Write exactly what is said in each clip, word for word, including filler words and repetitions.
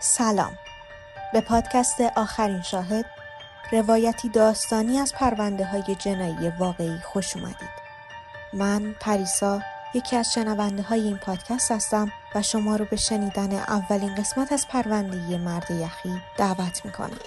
سلام. به پادکست آخرین شاهد، روایتی داستانی از پرونده‌های جنایی واقعی خوش اومدید. من پریسا، یکی از شنونده‌های این پادکست هستم و شما رو به شنیدن اولین قسمت از پرونده مرد یخی دعوت می‌کنم.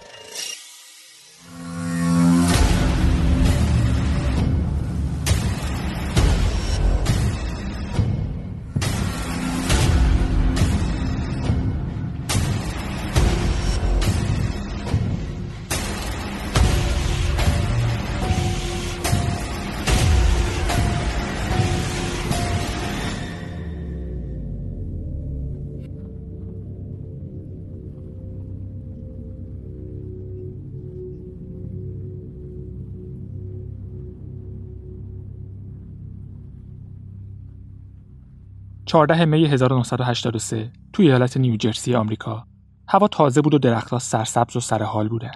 چهاردهم می هزار و نهصد و هشتاد و سه توی ایالت نیوجرسی آمریکا هوا تازه بود و درخت‌ها سرسبز و سرحال بودن.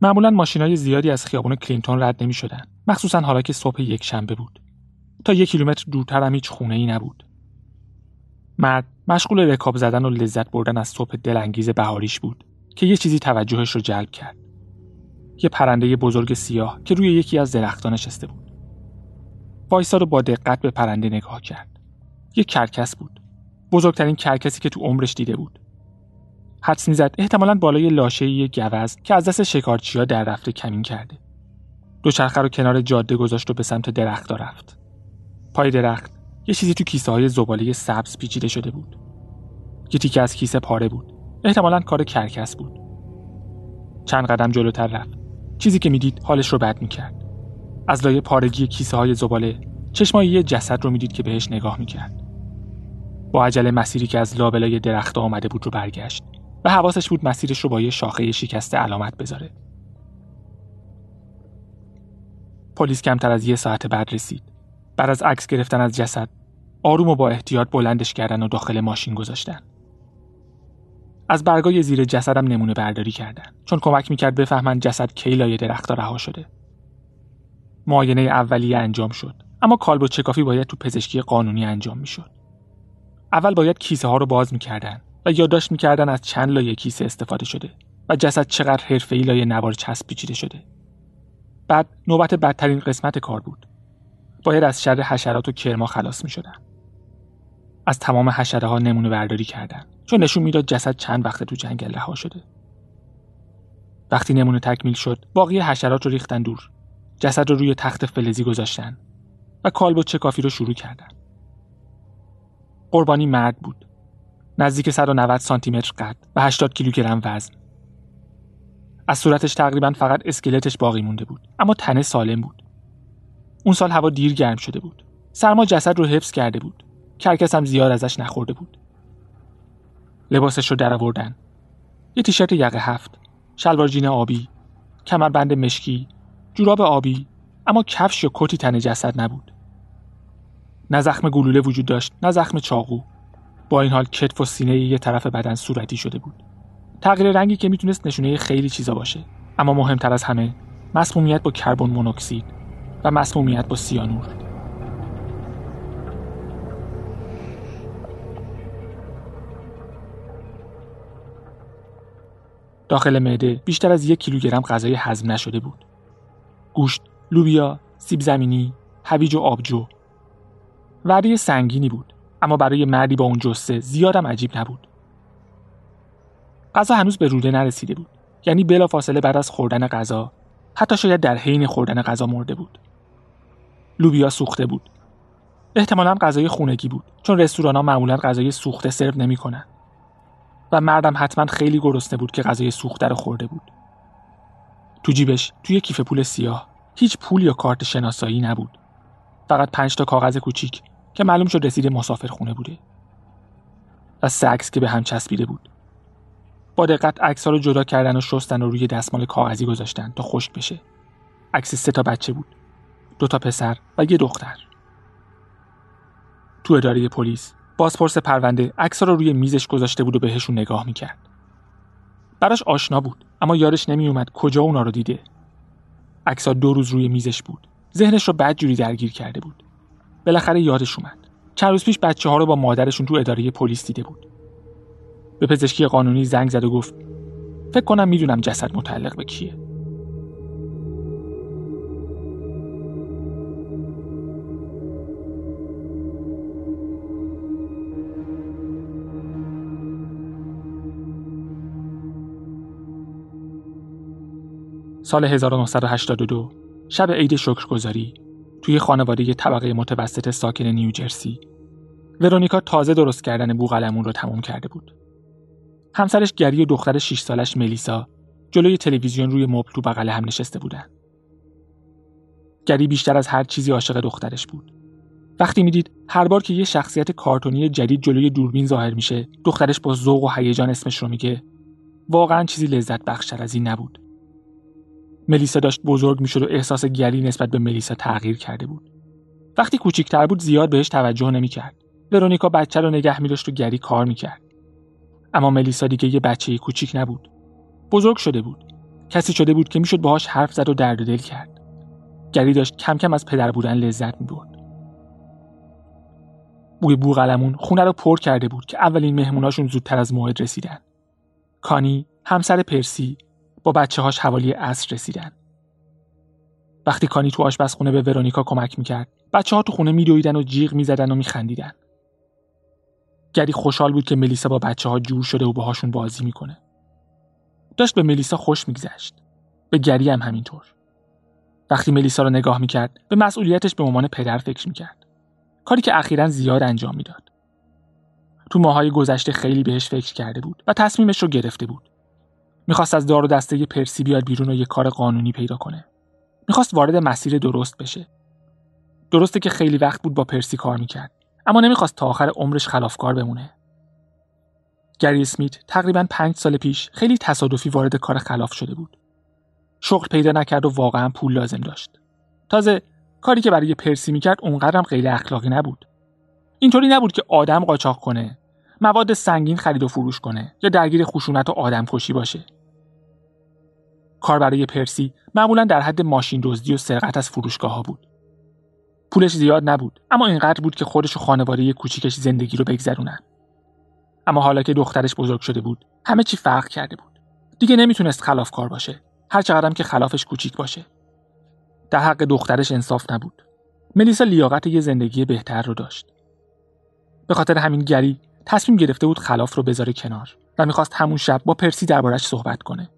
معمولاً ماشین‌های زیادی از خیابون کلینتون رد نمی‌شدن، مخصوصاً حالا که صبح یک شنبه بود. تا یک کیلومتر دورتر هم هیچ خونه‌ای نبود. مرد مشغول رکاب زدن و لذت بردن از صبح دلانگیز بهاریش بود که یه چیزی توجهش رو جلب کرد. یه پرنده بزرگ سیاه که روی یکی از درخت‌ها نشسته بود. وایساد و با دقت به پرنده نگاه کرد. یک کرکس بود. بزرگترین کرکسی که تو عمرش دیده بود. حدس می‌زد احتمالاً بالای لاشه یک گوز که از دست شکارچی‌ها در رفته کمین کرده. دوچرخه رو کنار جاده گذاشت و به سمت درخت‌ها رفت. پای درخت یه چیزی تو کیسه‌های زباله سبز پیچیده شده بود. یه تیکه از کیسه پاره بود. احتمالاً کار کرکس بود. چند قدم جلوتر رفت. چیزی که می‌دید حالش رو بد می‌کرد. از لای پارگی کیسه‌های زباله چشمای یه جسد رو می‌دید که بهش نگاه می‌کرد. با عجله مسیری که از لابلای درخت آمده بود رو برگشت و حواسش بود مسیرش رو با یه شاخه شکسته علامت بذاره. پلیس کمتر از یه ساعت بعد رسید. بعد از عکس گرفتن از جسد، آروم و با احتیاط بلندش کردن و داخل ماشین گذاشتن. از برگای زیر جسدم نمونه برداری کردن، چون کمک می‌کرد بفهمن جسد کی لای درخت‌ها رها شده. معاینه اولیه انجام شد، اما کالبد شکافی باید تو پزشکی قانونی انجام می‌شد. اول باید کیسه ها رو باز می‌کردن و یادداشت می‌کردن از چند لایه کیسه استفاده شده و جسد چقدر حرفه‌ای لایه نوار چسب پیچیده شده. بعد نوبت بدترین قسمت کار بود. باید از شر حشرات و کرما خلاص می‌شدن. از تمام حشره‌ها نمونه برداری کردن، چون نشون می‌داد جسد چند وقته تو جنگل رها شده. وقتی نمونه تکمیل شد، باقی حشرات رو ریختن دور. جسد رو روی تخت فلزی گذاشتن و کالبد شکافی رو شروع کردن. قربانی مرد بود. نزدیک صد و نود سانتی متر قد و هشتاد کیلوگرم وزن. از صورتش تقریباً فقط اسکلتش باقی مونده بود، اما تنه سالم بود. اون سال هوا دیر گرم شده بود. سرما جسد رو حبس کرده بود. کرکس هم زیاد ازش نخورده بود. لباسش رو درآوردن. یه تیشرت یقه هفت، شلوار جین آبی، کمربند مشکی، جوراب آبی، اما کفش یا کتی تن جسد نبود. نه زخم گلوله وجود داشت، نه زخم چاقو. با این حال کتف و سینه یه طرف بدن صورتی شده بود. تغییر رنگی که میتونست نشونه خیلی چیزا باشه، اما مهمتر از همه، مسمومیت با کربن مونوکسید و مسمومیت با سیانور. داخل معده بیشتر از یک کیلوگرم غذای هضم نشده بود. گوشت، لوبیا، سیب زمینی، هویج و آبجو. وعده سنگینی بود، اما برای مردی با اون جثه زیادم عجیب نبود. غذا هنوز به روده نرسیده بود، یعنی بلافاصله بعد از خوردن غذا، حتی شاید در حین خوردن غذا مرده بود. لوبیا سوخته بود. احتمالاً غذای خونگی بود، چون رستوران‌ها معمولاً غذای سوخته سرو نمی‌کنن و مردم حتماً خیلی گرسنه بود که غذای سوخته رو خورده بود. تو جیبش، توی کیف پول سیاه، هیچ پول یا کارت شناسایی نبود. فقط پنج تا کاغذ کوچیک که معلوم شد رسید مسافرخونه بوده. و سه عکس که به هم چسبیده بود. با دقت عکس‌ها رو جدا کردن و شستن و روی دستمال کاغذی گذاشتن تا خشک بشه. عکس سه تا بچه بود. دو تا پسر و یه دختر. تو اداره پلیس، بازپرس پرونده عکس‌ها رو روی میزش گذاشته بود و بهشون نگاه می‌کرد. براش آشنا بود، اما یادش نمی‌اومد کجا اونا رو دیده. عکس‌ها دو روز روی میزش بود. ذهنش رو بدجوری درگیر کرده بود. بالاخره یادش اومد. چند روز پیش بچه‌ها رو با مادرشون تو اداره پلیس دیده بود. به پزشکی قانونی زنگ زد و گفت فکر کنم میدونم جسد متعلق به کیه. سال هزار و نهصد و هشتاد و دو شب عید شکرگزاری توی خانواده یه طبقه متوسط ساکن نیوجرسی، ورونیکا تازه درست کردن بوقلمون رو تموم کرده بود. همسرش گری و دختر شش سالش ملیسا جلوی تلویزیون روی مبل تو بغل هم نشسته بودن. گری بیشتر از هر چیزی عاشق دخترش بود. وقتی میدید هر بار که یه شخصیت کارتونی جدید جلوی دوربین ظاهر میشه، دخترش با ذوق و هیجان اسمش رو میگه، واقعاً چیزی لذت بخشتر از این نبود. ملیسا داشت بزرگ میشد و احساس گری نسبت به ملیسا تغییر کرده بود. وقتی کوچیک‌تر بود زیاد بهش توجه نمی‌کرد. ورونیکا بچه رو نگه می‌داشت و گری کار می‌کرد. اما ملیسا دیگه یه بچه‌ی کوچیک نبود. بزرگ شده بود. کسی شده بود که میشد باهاش حرف زد و درد دل کرد. گری داشت کم کم از پدر بودن لذت می‌برد. بوی بوقلمون خونه رو پر کرده بود که اولین مهموناشون زودتر از موعد رسیدن. کانی، همسر پرسی، با بچه‌هاش حوالی عصر رسیدن. وقتی کانی تو آشپزخونه به ورونیکا کمک می‌کرد، بچه‌ها تو خونه می‌دویدن و جیغ می‌زدن و می‌خندیدن. گری خوشحال بود که ملیسا با بچه‌ها جور شده و باهاشون بازی می‌کنه. داشت به ملیسا خوش می‌گذشت. به گری هم همینطور. وقتی ملیسا رو نگاه می‌کرد، به مسئولیتش به عنوان پدر فکر می‌کرد. کاری که اخیراً زیاد انجام می‌داد. تو ماهای گذشته خیلی بهش فکر کرده بود و تصمیمش رو گرفته بود. میخواست از دار و دسته پرسی بیاد بیرون و یه کار قانونی پیدا کنه. میخواست وارد مسیر درست بشه. درسته که خیلی وقت بود با پرسی کار میکرد، اما نمیخواست تا آخر عمرش خلافکار بمونه. گری اسمیت تقریباً پنج سال پیش خیلی تصادفی وارد کار خلاف شده بود. شغل پیدا نکرد و واقعاً پول لازم داشت. تازه کاری که برای پرسی میکرد اونقدرم غیر اخلاقی نبود. اینطوری نبود که آدم قاچاق کنه، مواد سنگین خرید و فروش کنه یا درگیر خشونت و آدمکشی باشه. کار برای پرسی معمولاً در حد ماشین دزدی و سرقت از فروشگاه‌ها بود. پولش زیاد نبود، اما اینقدر بود که خودش و خانواده کوچیکش زندگی رو بگذرونن. اما حالا که دخترش بزرگ شده بود، همه چی فرق کرده بود. دیگه نمیتونست خلافکار باشه، هر چقدرم که خلافش کوچیک باشه. در حق دخترش انصاف نبود. ملیسا لیاقت یه زندگی بهتر رو داشت. به خاطر همین گری تصمیم گرفته بود خلاف رو بذاره کنار و میخواست همون شب با پرسی دربارش صحبت کنه.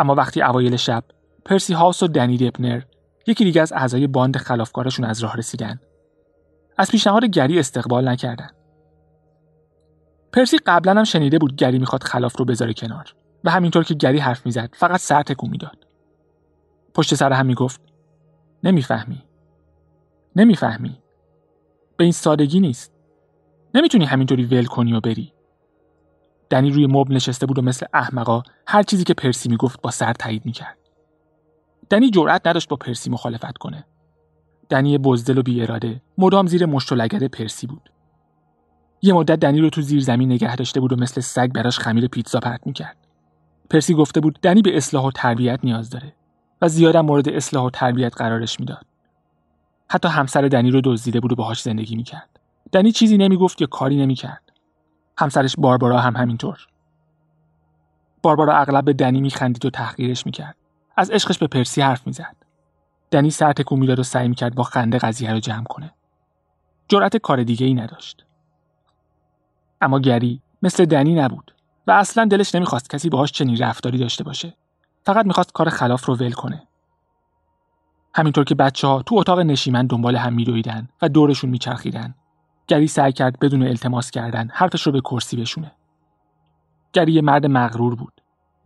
اما وقتی اوایل شب پرسی هاوس و دنی دیبنر، یکی دیگه از اعضای باند خلافکارشون، از راه رسیدن، از پیشنهاد گری استقبال نکردن. پرسی قبلا هم شنیده بود گری میخواد خلاف رو بذاره کنار و همینطور که گری حرف میزد فقط سر تکون میداد. پشت سر هم میگفت نمیفهمی. نمیفهمی. به این سادگی نیست. نمیتونی همینطوری ول کنی و بری. دنی روی مبل نشسته بود و مثل احمقا هر چیزی که پرسی میگفت با سر تایید میکرد. دنی جرئت نداشت با پرسی مخالفت کنه. دنی بزدل و بی اراده مدام زیر مشت و لگد پرسی بود. یه مدت دنی رو تو زیر زمین نگه داشته بود و مثل سگ براش خمیر پیتزا پرت میکرد. پرسی گفته بود دنی به اصلاح و تربیت نیاز داره و زیادم مورد اصلاح و تربیت قرارش میداد. حتی همسر دنی رو دزدیده بود و باهاش زندگی میکرد. دنی چیزی نمیگفت یا کاری نمیکرد. همسرش باربارا هم همینطور. باربارا اغلب به دنی میخندید و تحقیرش میکرد. از عشقش به پرسی حرف میزد. دنی سر تکون میداد و سعی میکرد با خنده قضیه رو جمع کنه. جرأت کار دیگه ای نداشت. اما گری مثل دنی نبود و اصلا دلش نمیخواست کسی باهاش چنین رفتاری داشته باشه. فقط میخواست کار خلاف رو ول کنه. همینطور که بچه‌ها تو اتاق نشیمن دنبال هم می‌دویدن و دورشون می‌چرخیدن، گری سعی کرد بدون التماس کردن حرفش رو به کرسی بشونه. گری یه مرد مغرور بود.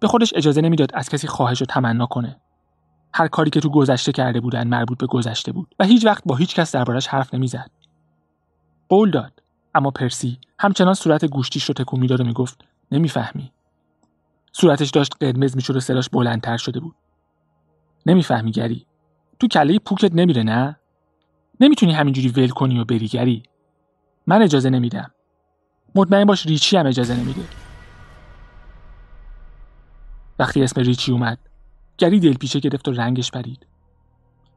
به خودش اجازه نمیداد از کسی خواهش و تمنا کنه. هر کاری که تو گذشته کرده بودن مربوط به گذشته بود و هیچ وقت با هیچ کس دربارش حرف نمیزد. قول داد، اما پرسی همچنان صورت گوشتیش رو تکون میداد و میگفت نمیفهمی. صورتش داشت قرمز میشد و صداش بلندتر شده بود. نمیفهمی گری، تو کله پوکت نمیره نه؟ نمیتونی همینجوری ول کنی و بری گری. من اجازه نمیدم. مطمئن باش ریچی هم اجازه نمیده. وقتی اسم ریچی اومد، گری دلپیچه گرفت و رنگش پرید.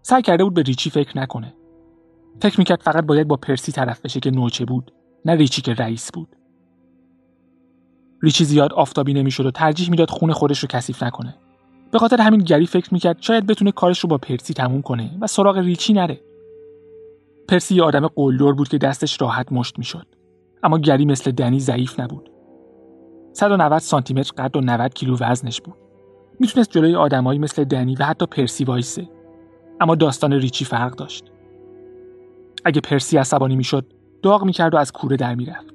سعی کرده بود به ریچی فکر نکنه. فکر میکرد فقط باید با پرسی طرف بشه که نوچه بود، نه ریچی که رئیس بود. ریچی زیاد آفتابی نمیشد و ترجیح میداد خون خودش رو کثیف نکنه. به خاطر همین گری فکر میکرد شاید بتونه کارش رو با پرسی تموم کنه و سراغ ریچی نره. پرسی یه آدم قلدر بود که دستش راحت مشت میشد، اما گری مثل دنی ضعیف نبود. صد و نود سانتی متر قد و نود کیلو وزنش بود. میتونست جلوی آدمایی مثل دنی و حتی پرسی وایسه. اما داستان ریچی فرق داشت. اگه پرسی عصبانی میشد، داغ میکرد و از کوره در میرفت.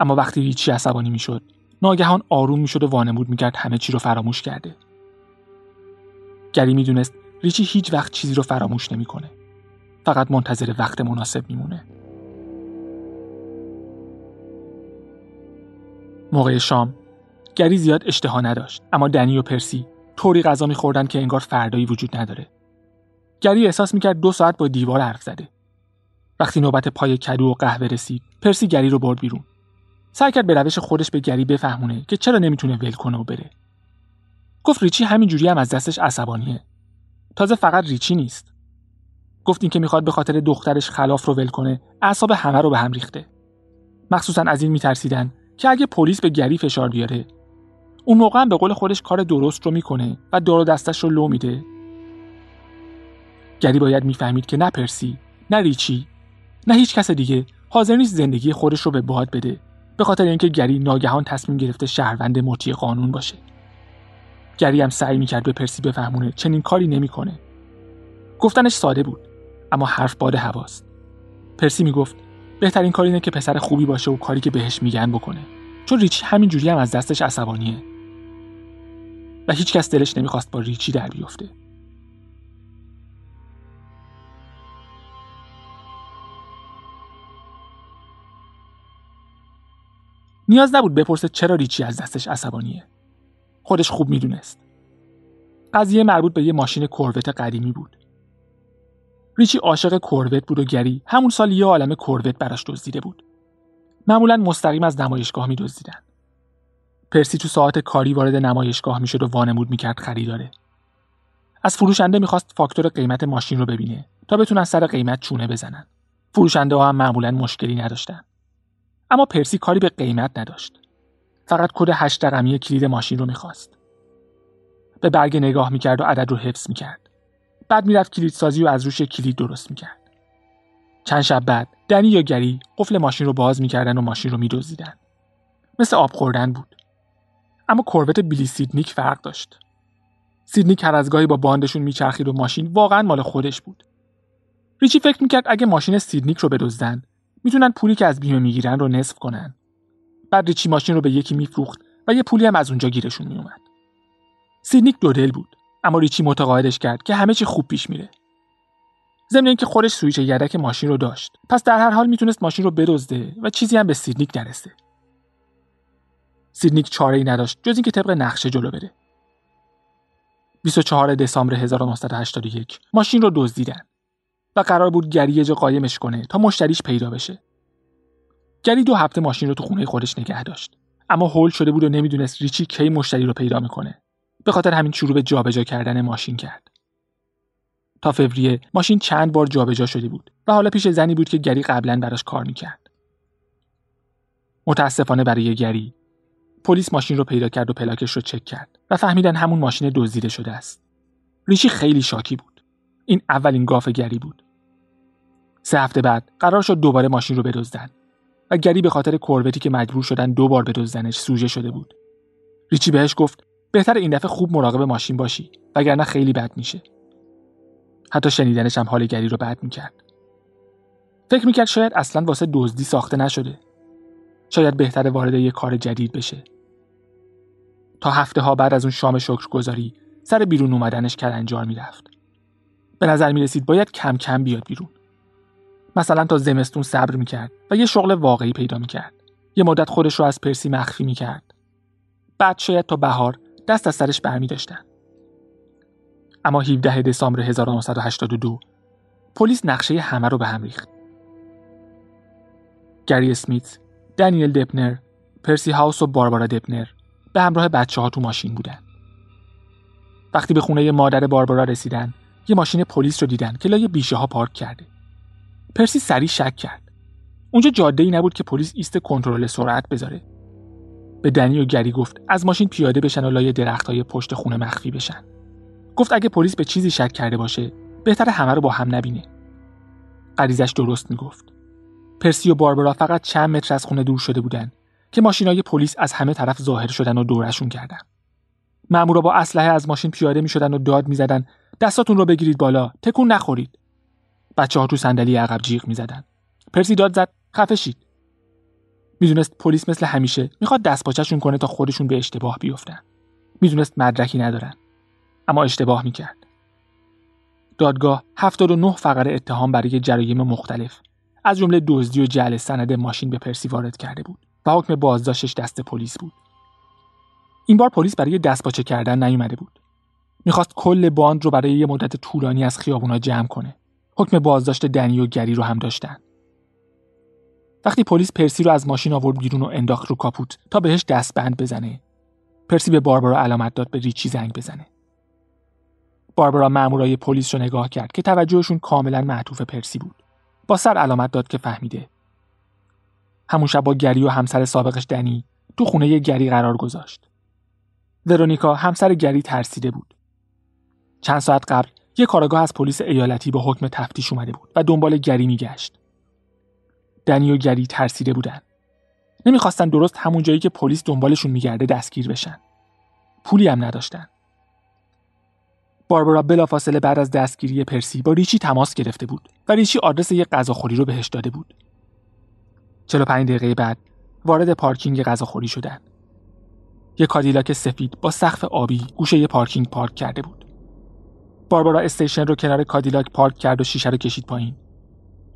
اما وقتی ریچی عصبانی میشد، ناگهان آروم میشد و وانمود میکرد همه چی رو فراموش کرده. گری میدونست ریچی هیچ وقت چیزی رو فراموش نمیکنه. فقط منتظر وقت مناسب میمونه. موقع شام، گری زیاد اشتها نداشت، اما دنی و پرسی طوری غذا می‌خوردن که انگار فردایی وجود نداره. گری احساس می‌کرد دو ساعت با دیوار حرف زده. وقتی نوبت پای کدو و قهوه رسید، پرسی گری رو برد بیرون. سعی کرد به روش خودش به گری بفهمونه که چرا نمیتونه ول کنه و بره. گفت ریچی همینجوری هم از دستش عصبانیه. تازه فقط ریچی نیست. گفت این که می‌خواد به خاطر دخترش خلاف رو ول کنه، اعصاب همه رو به هم ریخته. مخصوصاً از این می‌ترسیدن که اگه پلیس به گری فشار بیاره، اون موقع هم به قول خودش کار درست رو میکنه و دور و دستش رو لو میده. گری باید میفهمید که نه پرسی، نه ریچی، نه هیچ کس دیگه حاضر نیست زندگی خودش رو به باد بده، به خاطر اینکه گری ناگهان تصمیم گرفته شهروند مطیع قانون باشه. گری هم سعی میکرد به پرسی بفهمونه چنین کاری نمیکنه. گفتنش ساده بود، اما حرف باد هواست. پرسی میگفت بهترین کار اینه که پسر خوبی باشه و کاری که بهش میگن بکنه، چون ریچی همینجوری هم از دستش عصبانیه و هیچ کس دلش نمیخواست با ریچی در بیفته. نیاز نبود بپرسه چرا ریچی از دستش عصبانیه. خودش خوب میدونست. قضیه مربوط به یه ماشین کوروت قدیمی بود. ریچی عاشق کوروت بود و گری همون سال یه عالمه کوروت براش دزدیده بود. معمولاً مستقیم از نمایشگاه می‌دزدیدن. پرسی تو ساعت کاری وارد نمایشگاه می‌شد و وانمود می‌کرد خریداره. از فروشنده می‌خواست فاکتور قیمت ماشین رو ببینه تا بتونن سر قیمت چونه بزنن. فروشنده‌ها هم معمولاً مشکلی نداشتن. اما پرسی کاری به قیمت نداشت. فقط کد هشت رقمی کلید ماشین رو می‌خواست. به برگ نگاه می‌کرد و عدد رو حفظ می‌کرد. بعد میرفت کلیدسازی و از روش کلید درست میکرد. چند شب بعد دنی یا گری قفل ماشین رو باز میکردن و ماشین رو میدزدیدن. مثل آب خوردن بود. اما کوروت بیلی سیدنیک فرق داشت. سیدنیک هر از گاهی با باندشون میچرخید و ماشین واقعا مال خودش بود. ریچی فکر میکرد اگه ماشین سیدنیک رو بدزدن، میتونن پولی که از بیمه میگیرن رو نصف کنن. بعد ریچی ماشین رو به یکی میفروخت و یه پولی هم از اونجا گیرشون میومد. سیدنیک دودل بود. اما ریچی متقاعدش کرد که همه چی خوب پیش میره. ضمن اینکه خودش سوئیچ یدک ماشین رو داشت، پس در هر حال میتونست ماشین رو بدزده و چیزی هم به سیدنیک نرسه. سیدنیک چاره‌ای نداشت جز اینکه طبق نقشه جلو بره. بیست و چهارم دسامبر هزار و نهصد و هشتاد و یک ماشین رو دزدیدن و قرار بود گری یه جا قایمش کنه تا مشتریش پیدا بشه. گری دو هفته ماشین رو تو خونه خودش نگه داشت، اما هول شده بود و نمیدونست ریچی کی مشتری رو پیدا میکنه. به خاطر همین شروع به جابجا کردن ماشین کرد. تا فوریه ماشین چند بار جابجا شده بود و حالا پیش زنی بود که گری قبلا براش کار میکرد. متاسفانه برای گری، پلیس ماشین رو پیدا کرد و پلاکش رو چک کرد و فهمیدن همون ماشین دزدیده شده است. ریچی خیلی شاکی بود. این اولین گاف گری بود. سه هفته بعد قرار شد دوباره ماشین رو بدزدن و گری به خاطر کربتی که مجبور شدن دو بار بدزدنش سوژه شده بود. ریچی بهش گفت بهتر این دفعه خوب مراقب ماشین باشی وگرنه خیلی بد میشه. حتی شنیدنش هم حال گری رو بد میکرد. فکر میکرد شاید اصلا واسه دزدی ساخته نشده. شاید بهتره وارد یه کار جدید بشه. تا هفته ها بعد از اون شام شکرگزاری سر بیرون اومدنش کلنجار میرفت. به نظر میرسید باید کم کم بیاد بیرون. مثلا تا زمستون صبر میکرد و یه شغل واقعی پیدا میکرد. یه مدت خودش رو از پرسی مخفی میکرد. بعد شاید تا بهار دست از سرش برمی داشتن. اما هفدهم دسامبر هزار و نهصد و هشتاد و دو پلیس نقشه همه رو به هم ریخت. گری اسمیت، دنیل دپنر، پرسی هاوس و باربارا دپنر به همراه بچه ها تو ماشین بودن. وقتی به خونه مادر باربارا رسیدن، یه ماشین پلیس رو دیدن که لای بیشه ها پارک کرده. پرسی سریع شک کرد. اونجا جاده‌ای نبود که پلیس ایست کنترل سرعت بذاره. به دنی و گری گفت از ماشین پیاده بشن و لای درختای پشت خونه مخفی بشن. گفت اگه پلیس به چیزی شک کرده باشه، بهتره همه رو با هم نبینه. غریزش درست میگفت. پرسی و باربارا فقط چند متر از خونه دور شده بودن که ماشینای پلیس از همه طرف ظاهر شدن و دورشون کردن. مأمورا با اسلحه از ماشین پیاده میشدن و داد میزدن دستاتون رو بگیرید بالا، تکون نخورید. بچه‌ها تو صندلی عقب جیغ میزدن. پرسی داد زد خفه شید. میدونست پلیس مثل همیشه میخواد دست پاچه‌شون کنه تا خودشون به اشتباه بیفتن. میدونست مدرکی ندارن، اما اشتباه میکرد. دادگاه هفتاد و نه فقره اتهام برای جرایم مختلف از جمله دزدی و جعل سند ماشین به پرسی وارد کرده بود و حکم بازداشتش دست پلیس بود. این بار پلیس برای دستپاچه کردن نیومده بود. میخواست کل باند رو برای یه مدت طولانی از خیابونا جمع کنه. حکم بازداشت دنی و گری رو هم داشتن. وقتی پلیس پرسی رو از ماشین آورد بیرون و انداخت رو کاپوت تا بهش دستبند بزنه، پرسی به باربارا علامت داد به ریچی زنگ بزنه. باربارا مامورای پلیس رو نگاه کرد که توجهشون کاملا معطوف پرسی بود. با سر علامت داد که فهمیده. همون شب با گری و همسر سابقش دنی تو خونه گری قرار گذاشت. ورونیکا همسر گری ترسیده بود. چند ساعت قبل یک کارآگاه از پلیس ایالتی با حکم تفتیش اومده بود و دنبال گری میگشت. دنی و گری ترسیده بودن. نمیخواستن درست همون جایی که پلیس دنبالشون میگرده دستگیر بشن. پولی هم نداشتن. باربارا بلافاصله بعد از دستگیری پرسی با ریچی تماس گرفته بود و ریچی آدرس یک غذاخوری رو بهش داده بود. چهل و پنج دقیقه بعد وارد پارکینگ غذاخوری شدن. یک کادیلاک سفید با سقف آبی گوشه یه پارکینگ پارک کرده بود. باربارا استیشن رو کنار کادیلاک پارک کرد و شیشه رو کشید پایین.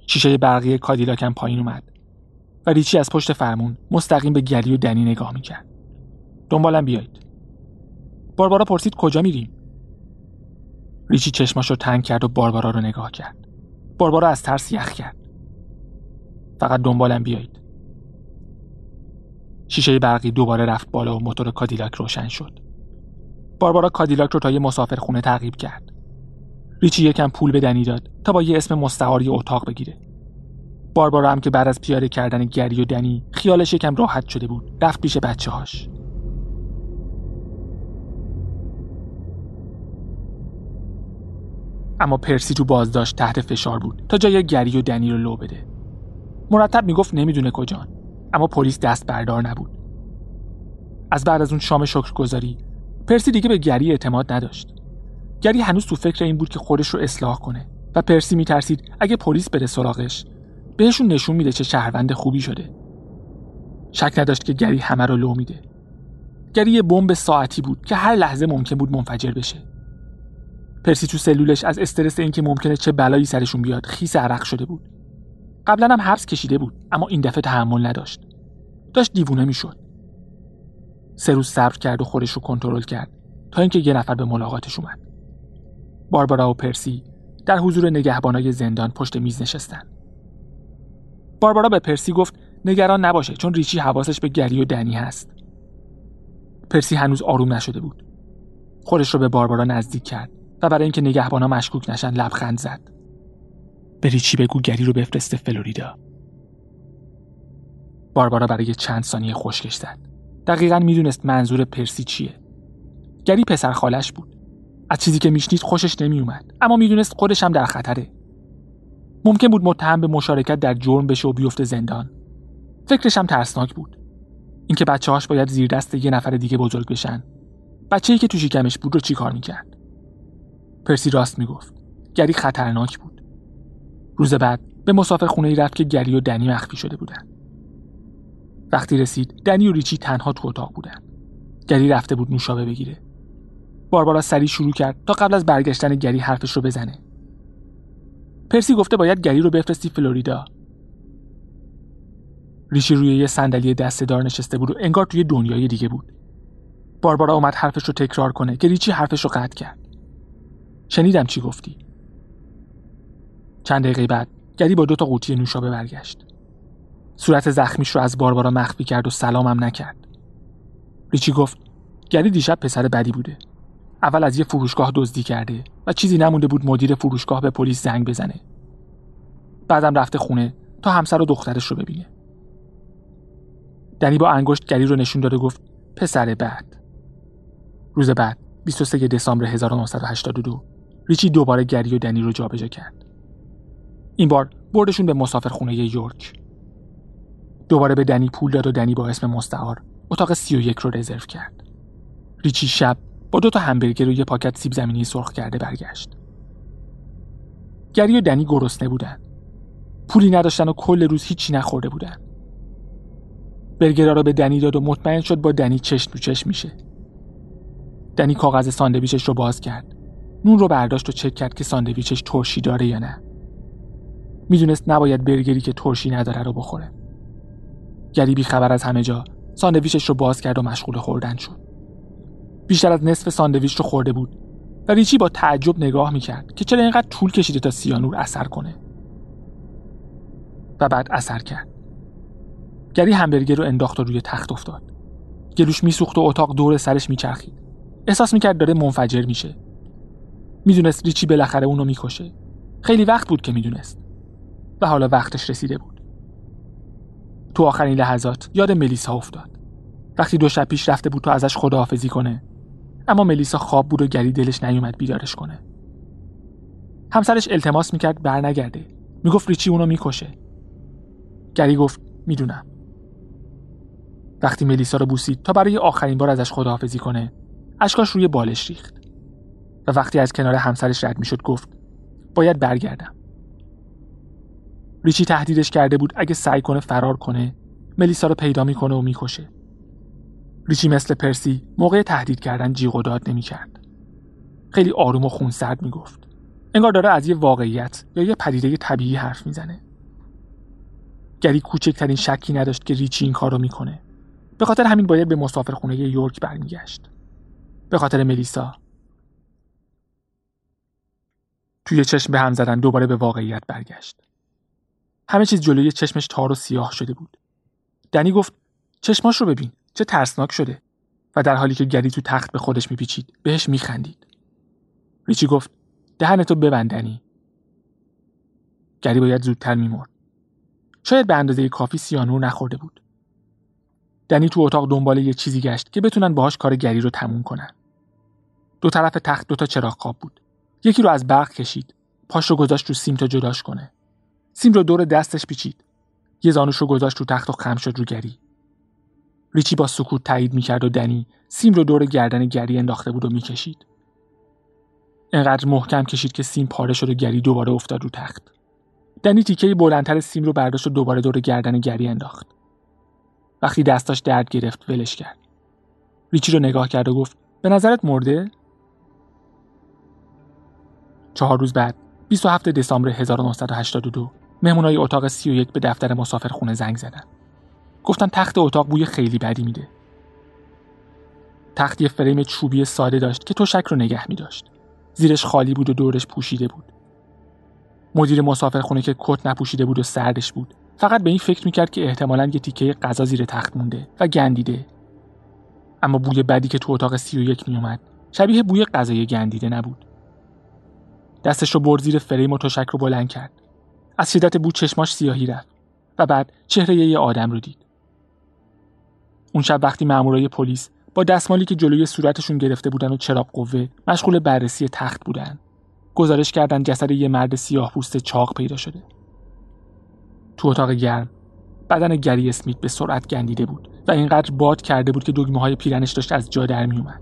شیشه برقی کادیلاک هم پایین اومد و ریچی از پشت فرمون مستقیم به گری و دنی نگاه می‌کرد. دنبالم بیایید. باربارا پرسید کجا میریم؟ ریچی چشماش رو تنگ کرد و باربارا رو نگاه کرد. باربارا از ترس یخ کرد. فقط دنبالم بیایید. شیشه برقی دوباره رفت بالا و موتور کادیلاک روشن شد. باربارا کادیلاک رو تا یه مسافرخونه تعقیب کرد. ریچی یکم پول به دنی داد تا با یه اسم مستعاری اتاق بگیره. باربارا هم که بعد از پیاده کردن گری و دنی خیالش یکم راحت شده بود، رفت پیش بچه‌هاش. اما پرسی تو بازداشت تحت فشار بود تا جای گری و دنی رو لو بده. مرتب میگفت نمیدونه کجان، اما پلیس دست بردار نبود. از بعد از اون شام شکرگزاری پرسی دیگه به گری اعتماد نداشت. گری هنوز تو فکر این بود که خودش رو اصلاح کنه و پرسی میترسید اگه پلیس بره سراغش بهشون نشون میده چه شهروند خوبی شده. شک نداشت که گری همه رو لو میده. گری یه بمب ساعتی بود که هر لحظه ممکن بود منفجر بشه. پرسی تو سلولش از استرس اینکه ممکنه چه بلایی سرشون بیاد خیس عرق شده بود. قبلا هم حبس کشیده بود، اما این دفعه تحمل نداشت. داشت دیوونه میشد. سه روز صبر کرد و خودش رو کنترل کرد تا اینکه یه نفر به ملاقاتش اومد. باربارا و پرسی در حضور نگهبانای زندان پشت میز نشستن. باربارا به پرسی گفت نگران نباشه چون ریچی حواسش به گری و دنی هست. پرسی هنوز آروم نشده بود. خودش رو به باربارا نزدیک کرد و برای اینکه نگهبانا مشکوک نشن لبخند زد. به ریچی بگو گری رو بفرسته فلوریدا. باربارا برای چند ثانیه خشکش زد. دقیقاً میدونست منظور پرسی چیه. گری پسر خالش بود. از چیزی که میشنید خوشش نمیومد، اما میدونست خودش هم در خطره. ممکن بود متهم به مشارکت در جرم بشه و بیفته زندان. فکرش هم ترسناک بود. اینکه بچه‌هاش باید زیر دست یه نفر دیگه بزرگ بشن. بچه‌ای که تو شکمش بود رو چیکار می‌کرد؟ پرسی راست میگفت. گری خطرناک بود. روز بعد به مسافرخونه‌ای رفت که گری و دنی مخفی شده بودند. وقتی رسید، دنی و ریچی تنها تو اتاق بودند. گری رفته بود نوشابه بگیره. باربارا سریع شروع کرد تا قبل از برگشتن گری حرفش رو بزنه. پرسی گفته باید گری رو بفرستی فلوریدا. ریچی روی یه صندلی دسته‌دار نشسته بود و انگار توی دنیای دیگه بود. باربارا اومد حرفش رو تکرار کنه که ریچی حرفش رو قطع کرد. شنیدم چی گفتی؟ چند دقیقه بعد گری با دو تا قوطی نوشابه برگشت. صورت زخمیش رو از باربارا مخفی کرد و سلامم نکرد. ریچی گفت گری دیشب پسر بدی بوده. اول از یه فروشگاه دزدی کرده و چیزی نمونده بود مدیر فروشگاه به پلیس زنگ بزنه. بعدم رفته خونه تا همسر و دخترش رو ببینه. دنی با انگشت گری رو نشون داد و گفت پسر بد. روز بعد بیست و سوم دسامبر هزار و نهصد و هشتاد و دو ریچی دوباره گری و دنی رو جابجا کرد. این بار بردشون به مسافرخونه یورک. دوباره به دنی پول داد و دنی با اسم مستعار اتاق سی و یک رو رزرو کرد. ریچی شب با دو تا همبرگر و یه پاکت سیب زمینی سرخ کرده برگشت. گری و دنی گرسنه بودن. پولی نداشتن و کل روز هیچی نخورده بودن. برگرها رو به دنی داد و مطمئن شد با دنی چشم تو چشم میشه. دنی کاغذ ساندویچش رو باز کرد. نون رو برداشت و چک کرد که ساندویچش ترشی داره یا نه. میدونست نباید برگری که ترشی نداره رو بخوره. گری بی خبر از همه جا ساندویچش رو باز کرد و مشغول خوردن شد. بیشتر از نصف ساندویچ رو خورده بود و ریچی با تعجب نگاه میکرد که چرا اینقدر طول کشیده تا سیانور اثر کنه. و بعد اثر کرد. گری همبرگر رو انداخت و روی تخت افتاد. گلوش میسوخت و اتاق دور سرش میچرخید. احساس میکرد داره منفجر میشه. میدونست ریچی بالاخره اونو میکشه. خیلی وقت بود که میدونست. و حالا وقتش رسیده بود. تو آخرین لحظات یاد ملیسا افتاد. وقتی دو شب پیش رفته بود تو ازش خداحافظی کنه، اما ملیسا خواب بود و گری دلش نیومد بیدارش کنه. همسرش التماس میکرد برنگرده. میگفت ریچی اونو میکشه. گری گفت میدونم. وقتی ملیسا رو بوسید تا برای آخرین بار ازش خداحافظی کنه، اشکاش روی بالش ریخت. و وقتی از کنار همسرش رد میشد گفت باید برگردم. ریچی تهدیدش کرده بود اگه سعی کنه فرار کنه، ملیسا رو پیدا میکنه و میکشه. ریچی مثل پرسی موقع تهدید کردن جیغ و داد نمیکرد. خیلی آروم و خونسرد میگفت. انگار داره از یه واقعیت یا یه پدیده طبیعی حرف میزنه. گری کوچکترین شکی نداشت که ریچی این کارو میکنه. به خاطر همین باید به مسافرخونه یورک برمیگشت. به خاطر ملیسا. توی چشم به هم زدن دوباره به واقعیت برگشت. همه چیز جلوی چشمش تار و سیاه شده بود. دنی گفت چشماش رو ببین، چه ترسناک شده. و در حالی که گری تو تخت به خودش میپیچید، بهش میخندید. ریچی گفت دهنتو ببند دنی. گری باید زودتر میمرد. شاید به اندازه کافی سیانور نخورده بود. دنی تو اتاق دنبال یه چیزی گشت که بتونن باهاش کار گری رو تموم کنن. دو طرف تخت دو تا چراغ خواب بود. یکی رو از برق کشید، پاش رو گذاشت رو سیم تا جداش کنه. سیم رو دور دستش پیچید. یه زانوش رو گذاشت رو تخت و خم شد رو گری. ریچی با سکوت تایید میکرد و دنی سیم رو دور گردن گری انداخته بود و میکشید. انقدر محکم کشید که سیم پاره شد و گری دوباره افتاد رو تخت. دنی تیکه بلندتر سیم رو برداشت و دوباره دور گردن گری انداخت. وقتی دستاش درد گرفت ولش کرد. ریچی رو نگاه کرد و گفت به نظرت مرده؟ چهار روز بعد بیست و هفتم دسامبر هزار و نهصد و هشتاد و دو مهمونای اتاق سی و یک به دفتر مسافرخونه زنگ زدن. گفتن تخت اتاق بوی خیلی بدی میده. تخت یه فریم چوبی ساده داشت که تشک رو نگه می‌داشت. زیرش خالی بود و دورش پوشیده بود. مدیر مسافرخونه که کت نپوشیده بود و سردش بود، فقط به این فکر میکرد که احتمالاً یه تیکه غذا زیر تخت مونده و گندیده. اما بوی بدی که تو اتاق سی و یک میومد، شبیه بوی غذای گندیده نبود. دستش رو برد زیر فریم و تشک رو بلند کرد. از شدت بو چشماش سیاهی رفت و بعد چهره یه آدم رو دید. اون شب وقتی مامورای پلیس با دستمالی که جلوی صورتشون گرفته بودن و چراغ قوه مشغول بررسی تخت بودن، گزارش کردن جسد یه مرد سیاه‌پوست چاق پیدا شده. تو اتاق گرم بدن گری اسمیت به سرعت گندیده بود و اینقدر باد کرده بود که دگمه‌های پیرنش داشت از جا در میومد.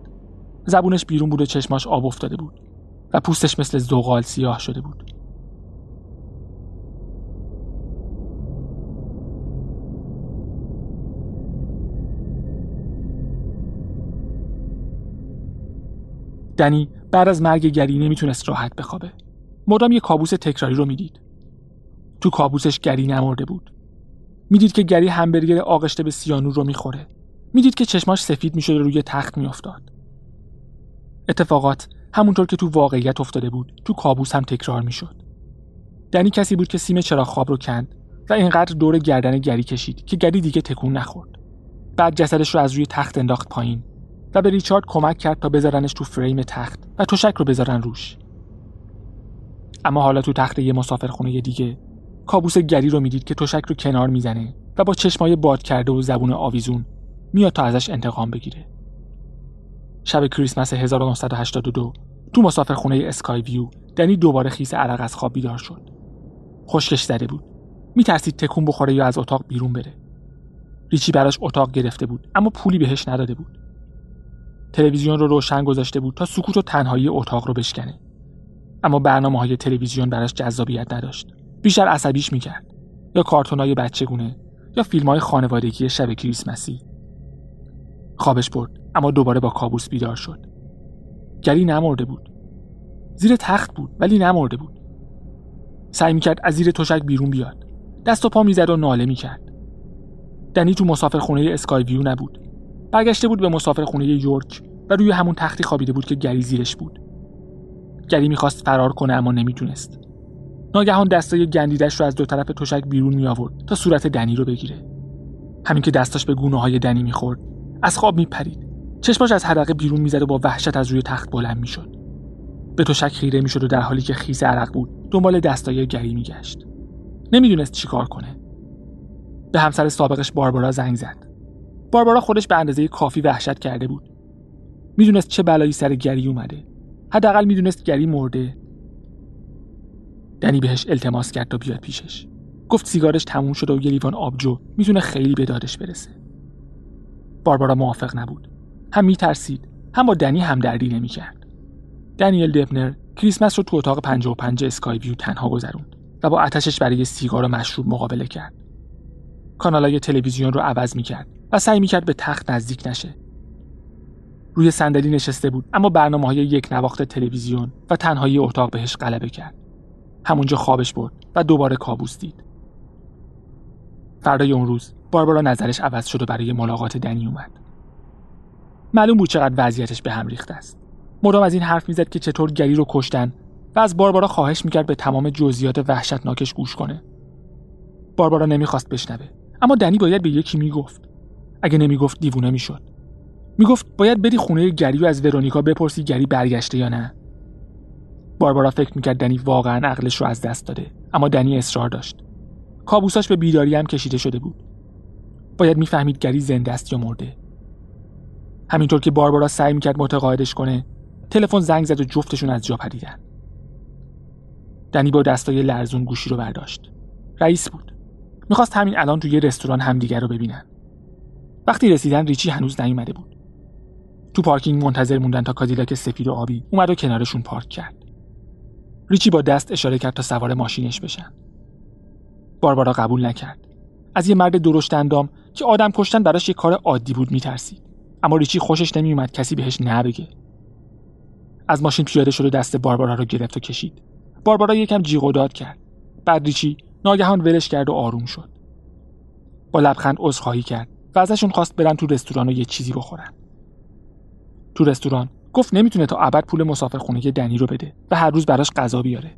زبونش بیرون بود و چشماش آب افتاده بود. و پوستش مثل زغال سیاه شده بود. دنی بعد از مرگ گری نمیتونست راحت بخوابه. مدام یه کابوس تکراری رو میدید. تو کابوسش گری نمرده بود. میدید که گری همبرگر آغشته به سیانور رو میخوره. میدید که چشماش سفید میشد و روی تخت میافتاد. اتفاقات همونطور که تو واقعیت افتاده بود، تو کابوس هم تکرار میشد. دنی کسی بود که سیم چراغ خواب رو کند و اینقدر دور گردن گری کشید که گری دیگه تکون نخورد. بعد جسدش رو از روی تخت انداخت پایین و به ریچارد کمک کرد تا بذارنش تو فریم تخت و تشک رو بذارن روش. اما حالا تو تخت یه مسافرخونه دیگه، کابوس گری رو میدید که تشک رو کنار میزنه و با چشمای باد کرده و زبون آویزون میاد تا ازش انتقام بگیره. شب کریسمس هزار و نهصد و هشتاد و دو تو مسافرخونه اسکای ویو، دنی دوباره خیس عرق از خواب بیدار شد. خشکش زده بود. میترسید تکون بخوره یا از اتاق بیرون بره. ریچی براش اتاق گرفته بود اما پولی بهش نداده بود. تلویزیون رو روشن گذاشته بود تا سکوت و تنهایی اتاق رو بشکنه. اما برنامه‌های تلویزیون براش جذابیت نداشت. بیشتر عصبیش میکرد. یا کارتونای بچگونه یا فیلم‌های خانوادگی شب کریسمسی. خوابش برد اما دوباره با کابوس بیدار شد. گری نمرده بود. زیر تخت بود ولی نمرده بود. سعی میکرد از زیر تشک بیرون بیاد. دست و پا میزد و ناله میکرد. دنی تو مسافرخونه اسکای ویو نبود. برگشته بود به مسافرخونه یورک و روی همون تختی خوابیده بود که گری زیرش بود. گری میخواست فرار کنه اما نمیتونست. ناگهان دستای گندیدش رو از دو طرف تشک بیرون می آورد تا صورت دنی رو بگیره. همین که دستاش به گونه‌های دنی میخورد، از خواب میپرید. چشماش از حدقه بیرون میزد و با وحشت از روی تخت بلند میشد. به تشک خیره میشد و در حالی که خیس عرق بود، دنبال دستای گری میگشت. نمیدونست چیکار کنه. به همسر سابقش باربارا زنگ زد. باربارا خودش به اندازه کافی وحشت کرده بود. میدونست چه بلایی سر گری اومده. حداقل میدونست گری مرده. دنی بهش التماس کرد تا بیاد پیشش. گفت سیگارش تموم شده و یه لیوان آبجو میتونه خیلی به دادش برسه. باربارا موافق نبود. هم میترسید، هم با دنی همدردی نمی‌کرد. دنیل دیبنر کریسمس رو تو اتاق پنجاه و پنج اسکای ویو تنها گذروند و با آتشش برای سیگار و مشروب مقابله کرد. کانالای تلویزیون رو عوض می‌کرد و سعی می‌کرد به تخت نزدیک نشه. روی صندلی نشسته بود اما برنامه‌های یک نواخت تلویزیون و تنهایی اتاق بهش غلبه کرد. همونجا خوابش برد و دوباره کابوس دید. فردای اون روز باربارا نظرش عوض شد و برای ملاقات دنی اومد. معلوم بود چقدر وضعیتش به هم ریخته است. مدام از این حرف میزد که چطور گری رو کشتن و از باربارا خواهش میکرد به تمام جزئیات وحشتناکش گوش کنه. باربارا نمیخواست بشنوه، اما دنی باید به یکی میگفت. اگه نمیگفت دیوونه میشد. میگفت باید بری خونه گری و از ورونیکا بپرسی گری برگشته یا نه. باربارا فکر میکرد دنی واقعا عقلش رو از دست داده، اما دنی اصرار داشت. کابوساش به بیداری هم کشیده شده بود. باید میفهمید گری زنده است یا مرده. همینطور که باربارا سعی میکرد متقاعدش کنه، تلفن زنگ زد و جفتشون از جا پریدن. دنی با دستای لرزون گوشی رو برداشت. رئیس بود. میخواست همین الان توی رستوران همدیگر رو ببینن. وقتی رسیدن ریچی هنوز نیومده بود. تو پارکینگ منتظر موندن تا کادیلاک سفید و آبی اومد و کنارشون پارک کرد. ریچی با دست اشاره کرد تا سوار ماشینش بشن. باربارا قبول نکرد. از یه مرد درشت اندام که آدم کشتن براش یه کار عادی بود میترسید. اما ریچی خوشش نمیومد کسی بهش نه بگه. از ماشین پیاده شد و دست باربارا رو گرفت و کشید. باربارا یکم جیغ و داد کرد. بعد ریچی ناگهان ولش کرد و آروم شد. با لبخند عذرخواهی کرد و ازشون خواست برن تو رستوران و یه چیزی بخورن. تو رستوران گفت نمیتونه تا ابد پول مسافرخونه دنی رو بده و هر روز براش غذا بیاره.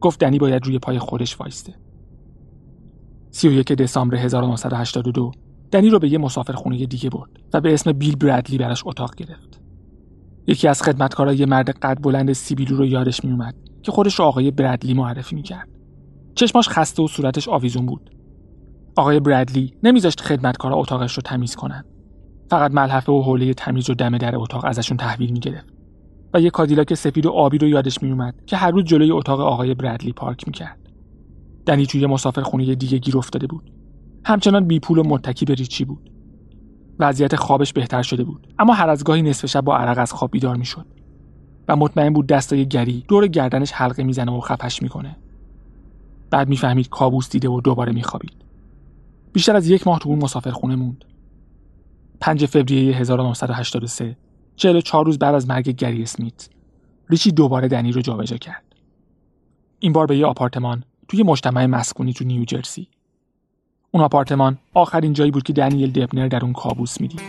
گفت دنی باید روی پای خودش وایسته. سی و یک دسامبر هزار و نهصد و هشتاد و دو دنی رو به یه مسافرخونه دیگه برد و به اسم بیل برادلی براش اتاق گرفت. یکی از خدمتکارا یه مرد قد بلند سیبیلو رو یادش میومد که خودش رو آقای برادلی معرفی میکرد. چشماش خسته و صورتش آویزون بود. آقای برادلی نمیذاشت خدمتکارا اتاقش رو تمیز کنن. فقط ملحفه و حوله تمیز و دم در اتاق ازشون تحویل میگرفت و یه کادیلاک سفید و آبی رو یادش میومد که هر روز جلوی اتاق آقای برادلی پارک میکرد. دنی توی مسافرخونه دیگه گیر افتاده بود. همچنان بی پول و متکی به ریچی بود. وضعیت خوابش بهتر شده بود، اما هر از گاهی نصف شب با عرق از خواب بیدار میشد. و مطمئن بود دستای گری دور گردنش حلقه میزنه و خفش میکنه. بعد میفهمید کابوس دیده و دوباره میخوابید. بیشتر از یک ماه تو اون مسافرخونه موند. پنجم فوریه هزار و نهصد و هشتاد و سه، چهل و چهار روز بعد از مرگ گری اسمیت، ریچی دوباره دنی رو جابجا کرد. این بار به یه آپارتمان توی مجتمع مسکونی تو نیوجرسی. اون آپارتمان آخرین جایی بود که دنیل دیبنر در اون کابوس میدید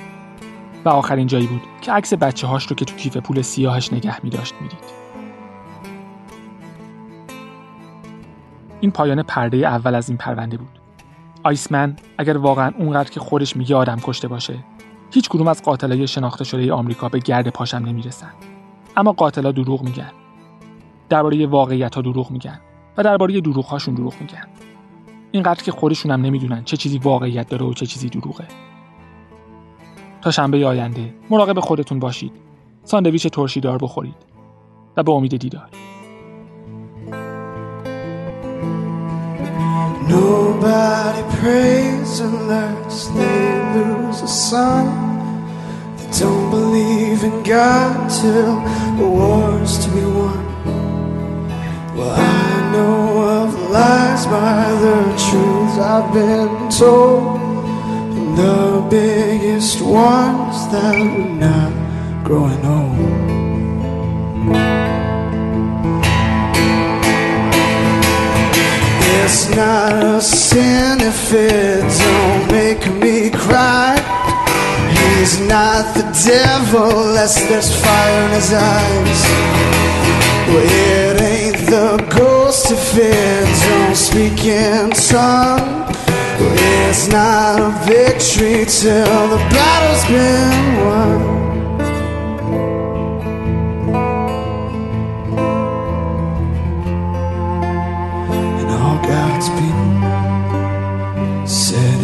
و آخرین جایی بود که عکس بچه‌هاش رو که تو کیف پول سیاهش نگه می‌داشت میدید. این پایان پرده اول از این پرونده بود. آیسمن اگر واقعاً اونقدر که خودش میگه آدم کشته باشه، هیچ کدوم از قاتلای شناخته شده آمریکا به گرد پاشم نمیرسن. اما قاتلا دروغ میگن. درباره واقعیت‌ها دروغ میگن و درباره دروغ‌هاشون دروغ میگن. اینقدر که خودشون هم نمیدونن چه چیزی واقعیت داره و چه چیزی دروغه. تا شنبه آینده مراقب خودتون باشید. ساندویچ ترشیدار بخورید و به امید دیدار. Nobody prays unless they lose a son. They don't believe in God till the war's to be won. Well, I know of lies by the truths I've been told, and the biggest ones that we're not growing old. It's not a sin if it don't make me cry. He's not the devil unless there's fire in his eyes. Well, it ain't the ghost if it don't speak in tongue. Well, it's not a victory till the battle's been won. God's been said.